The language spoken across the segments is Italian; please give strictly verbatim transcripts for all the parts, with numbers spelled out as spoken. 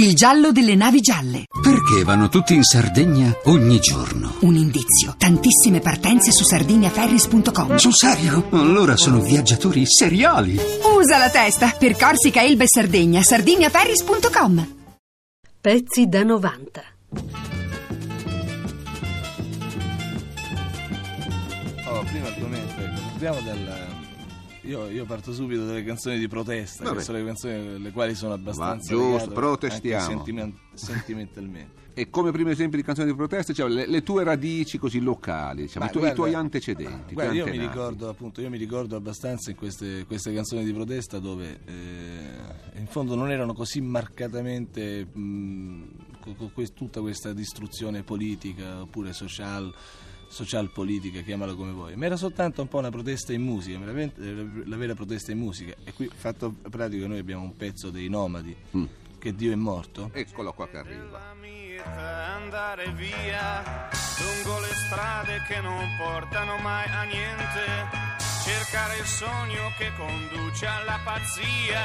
Il giallo delle navi gialle. Perché vanno tutti in Sardegna ogni giorno? Un indizio. Tantissime partenze su sardinia ferries punto com. Sul serio? Allora sono viaggiatori seriali. Usa la testa. Per Corsica, Elba e Sardegna, sardinia ferries punto com. Pezzi da novanta. Oh, primo argomento. Parliamo del... Io, io parto subito dalle canzoni di protesta. Vabbè. Che sono le canzoni le quali sono abbastanza Va, giusto, protestiamo sentiment- sentimentalmente. E come primo esempio di canzoni di protesta, cioè le, le tue radici così locali, diciamo, ma, i, tu- guarda, i tuoi antecedenti. Guarda, io mi ricordo appunto, io mi ricordo abbastanza in queste, queste canzoni di protesta dove eh, in fondo non erano così marcatamente mh, co- co- que- tutta questa distruzione politica oppure social. social politica, chiamalo come vuoi, ma era soltanto un po' una protesta in musica, la vera protesta in musica. E qui, fatto pratico, noi abbiamo un pezzo dei Nomadi, mm. Che Dio è morto. Eccolo qua che arriva. Andare via lungo le strade che non portano mai a niente, cercare il sogno che conduce alla pazzia,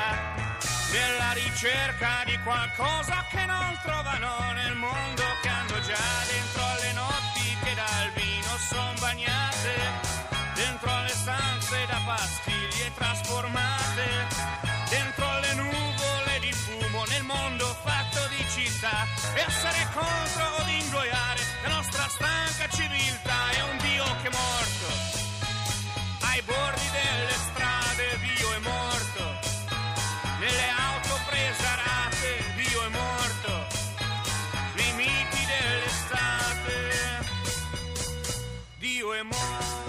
nella ricerca di qualcosa che non trovano nel mondo, che hanno già dentro le notti che dal vino son bagnate, dentro le stanze da pastiglie trasformate, dentro le nuvole di fumo nel mondo fatto di città. Essere contro o di ingoiare la nostra stanca civiltà è un Dio che è morto ai bordi delle strade. Dio è morto nelle auto prese a rate. Dio è morto nei miti dell'estate. Dio è morto.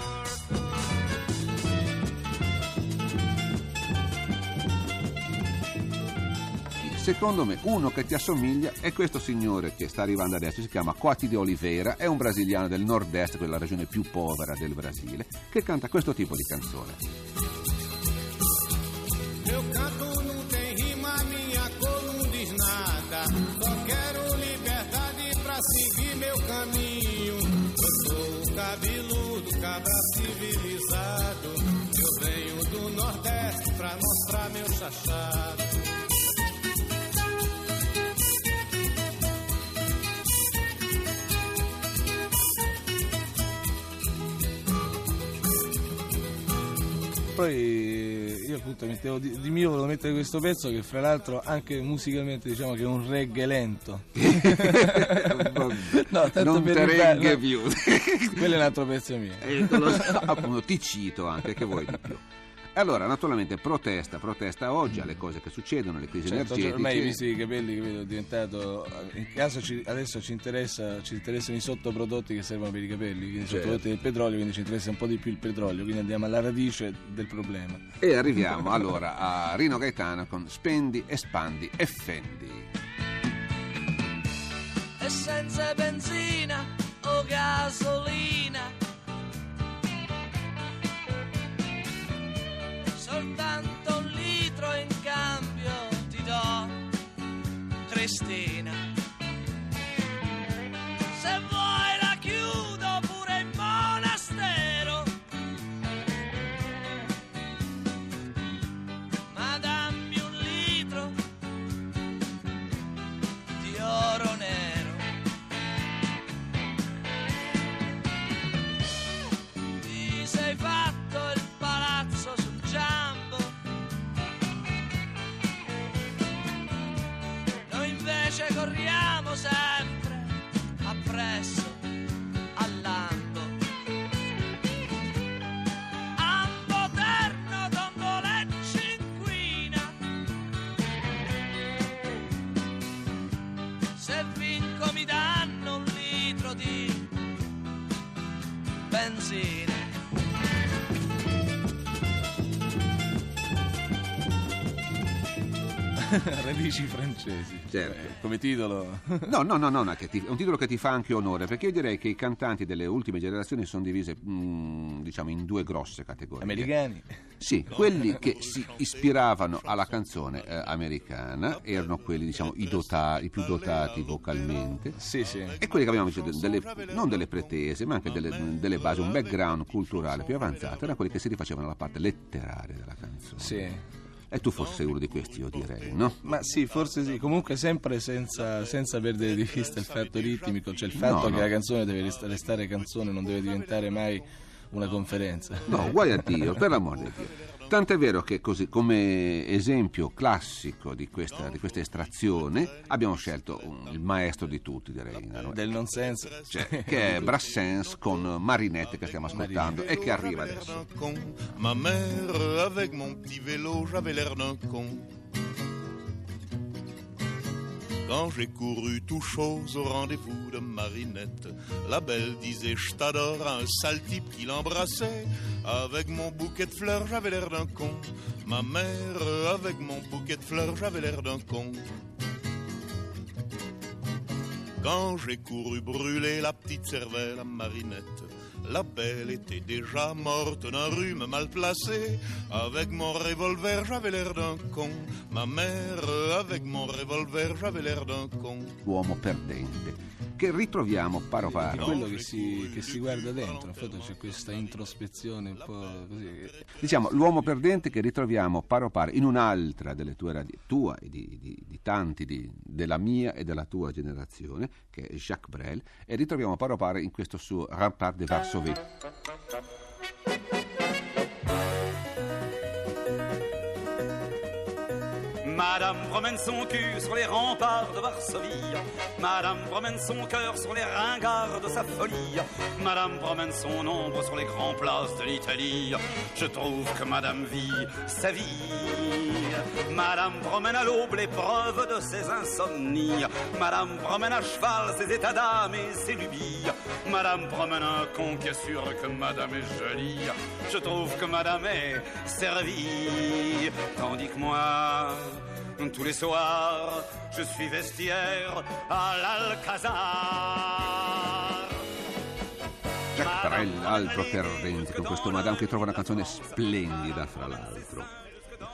Secondo me uno che ti assomiglia è questo signore che sta arrivando adesso, si chiama Quati de Oliveira, è un brasiliano del nord-est, quella regione più povera del Brasile, che canta questo tipo di canzone. Meu canto non tem rima, minha cor non diz nada, só quero liberdade pra seguir meu caminho. Sou cabeludo, cabra civilizado, eu venho do Nordeste pra mostrar meu chachado. Poi io appunto mettevo di, di mio volevo mettere questo pezzo che fra l'altro anche musicalmente diciamo che è un reggae lento. No, tanto non per reggae no. Più quello è un altro pezzo mio, eh, so. Appunto ti cito anche che vuoi di più. Allora naturalmente protesta protesta oggi alle cose che succedono, alle crisi, certo, energetiche. Ormai visti i capelli che vedo diventato, in caso ci, adesso ci interessa ci interessano i sottoprodotti che servono per i capelli, quindi certo. Sottoprodotti del petrolio, quindi ci interessa un po' di più il petrolio, quindi andiamo alla radice del problema e arriviamo allora a Rino Gaetano con Spendi, espandi e fendi. E senza benzina o gasolina, soltanto un litro in cambio ti do, Cristina. Se vuoi la chiudo pure in monastero, ma dammi un litro di oro nero. Ti sei fatto il palazzo sul Giambo, noi invece corriamo sempre appresso all'ambo. Ambo terno, dondolè cinquina, se vinco mi danno un litro di benzina. Radici francesi, certo. eh, come titolo. no, no, no, no, no che ti, è un titolo che ti fa anche onore, perché io direi che i cantanti delle ultime generazioni sono divise, mh, diciamo, in due grosse categorie. Americani? Sì, quelli che si ispiravano alla canzone eh, americana erano quelli, diciamo, i, dota, i più dotati vocalmente, sì, sì. E quelli che avevano invece delle, non delle pretese, ma anche delle, delle basi, un background culturale più avanzato, erano quelli che si rifacevano alla parte letteraria della canzone. Sì. E tu forse uno di questi, io direi, no? Ma sì, forse sì, comunque sempre senza, senza perdere di vista il fatto ritmico, cioè il fatto no, no. che la canzone deve restare canzone, non deve diventare mai una conferenza. No, guai a Dio, per l'amor di Dio. Tant'è vero che così, come esempio classico di questa, di questa estrazione, abbiamo scelto un, il maestro di tutti, direi, del nonsense, cioè, che è Brassens con Marinette, che stiamo ascoltando Marinette. E che arriva adesso. Ma mère avec mon petit vélo, j'avais l'air d'un con. Quand j'ai couru tout chose au rendez-vous de Marinette, la belle disait je t'adore à un sale type qui l'embrassait. Avec mon bouquet de fleurs, j'avais l'air d'un con. Ma mère, avec mon bouquet de fleurs, j'avais l'air d'un con. Quand j'ai couru brûler la petite cervelle à Marinette, la belle était déjà morte d'un rhume mal placé. Avec mon revolver, j'avais l'air d'un con. Ma mère, avec mon revolver, j'avais l'air d'un con. Uomo perdente, che ritroviamo paro paro. È quello che si, che si guarda dentro, infatti c'è questa introspezione un po' così. Diciamo, l'uomo perdente che ritroviamo paro paro in un'altra delle tue radici, tua e di, di, di tanti, di, della mia e della tua generazione, che è Jacques Brel, e ritroviamo paro paro in questo suo Rempart de Varsovie. Madame promène son cul sur les remparts de Varsovie. Madame promène son cœur sur les ringards de sa folie. Madame promène son ombre sur les grands places de l'Italie. Je trouve que Madame vit sa vie. Madame promène à l'aube l'épreuve de ses insomnies. Madame promène à cheval ses états d'âme et ses lubies. Madame promène un con qui est sûr que Madame est jolie. Je trouve que Madame est servie. Tandis que moi... Tous les soirs, je suis vestiaire à l'Alcazar. Jacques Brel, altro perdente, con questo Madame che trova una canzone splendida, fra l'altro.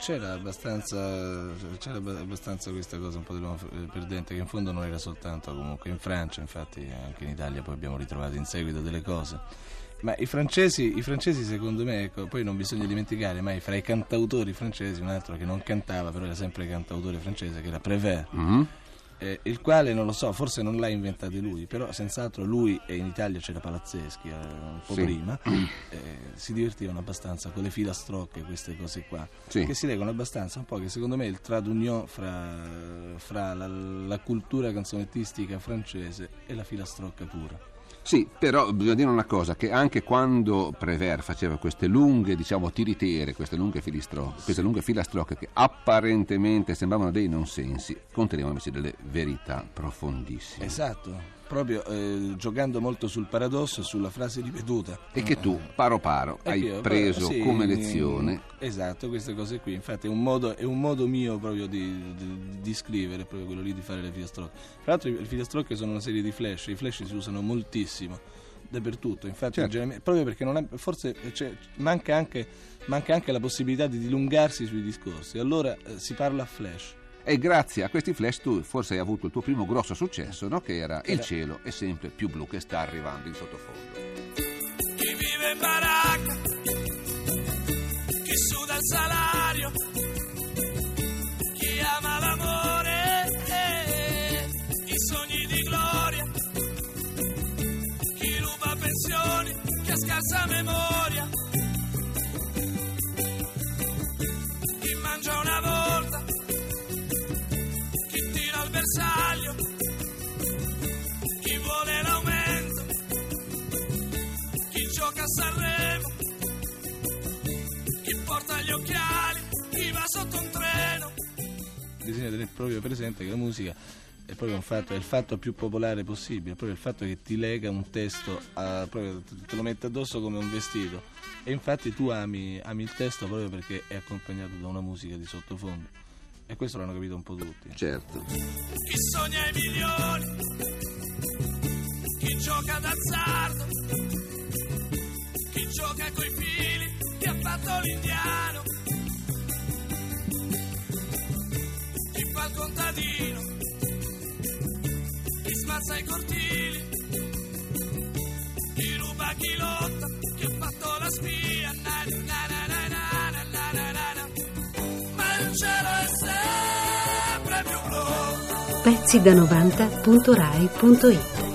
C'era abbastanza, c'era abbastanza questa cosa un po' dell'uomo perdente, che in fondo non era soltanto comunque in Francia, infatti anche in Italia poi abbiamo ritrovato in seguito delle cose. Ma i francesi, i francesi secondo me, ecco, poi non bisogna dimenticare mai fra i cantautori francesi un altro che non cantava, però era sempre cantautore francese, che era Prévert, mm-hmm. eh, il quale, non lo so, forse non l'ha inventato lui, però senz'altro lui, e in Italia c'era Palazzeschi eh, un po' sì. prima, eh, si divertivano abbastanza con le filastrocche, queste cose qua, sì. che si legano abbastanza un po', che secondo me è il tradunion fra, fra la, la cultura canzonettistica francese e la filastrocca pura. Sì, però bisogna dire una cosa, che anche quando Prévert faceva queste lunghe, diciamo, tiritere, queste lunghe filastrocche, queste lunghe filastrocche che apparentemente sembravano dei nonsensi, contenevano invece delle verità profondissime. Esatto. Proprio eh, giocando molto sul paradosso e sulla frase ripetuta. E che tu, paro paro, eh, hai io, preso sì, come lezione. Esatto, queste cose qui. Infatti è un modo, è un modo mio proprio di, di, di scrivere, proprio quello lì di fare le filastrocche. Tra l'altro le filastrocche sono una serie di flash, i flash si usano moltissimo, dappertutto. Infatti certo. Proprio perché non è, forse cioè, manca, anche, manca anche la possibilità di dilungarsi sui discorsi. Allora eh, si parla a flash. E grazie a questi flash tu forse hai avuto il tuo primo grosso successo, no? Che era Il cielo è sempre più blu, che sta arrivando in sottofondo. Chi vive in baracca, chi suda il salario, chi ama l'amore, i sogni di gloria, chi ruba pensioni, chi ha scarsa memoria, chi mangia una volta, bersaglio, chi vuole l'aumento, chi gioca a Sanremo, chi porta gli occhiali, chi va sotto un treno. Bisogna tenere proprio presente che la musica è proprio un fatto, è il fatto più popolare possibile, è proprio il fatto che ti lega un testo, a, proprio, te lo mette addosso come un vestito, e infatti tu ami, ami il testo proprio perché è accompagnato da una musica di sottofondo. E questo l'hanno capito un po' tutti. Certo. Chi sogna i milioni, chi gioca d'azzardo, chi gioca coi fili, chi ha fatto l'indiano, chi fa il contadino, chi spazza i cortili, chi ruba, chi lotta, chi ha fatto la spia, na na na na na na na na na. sida novanta punto rai punto it.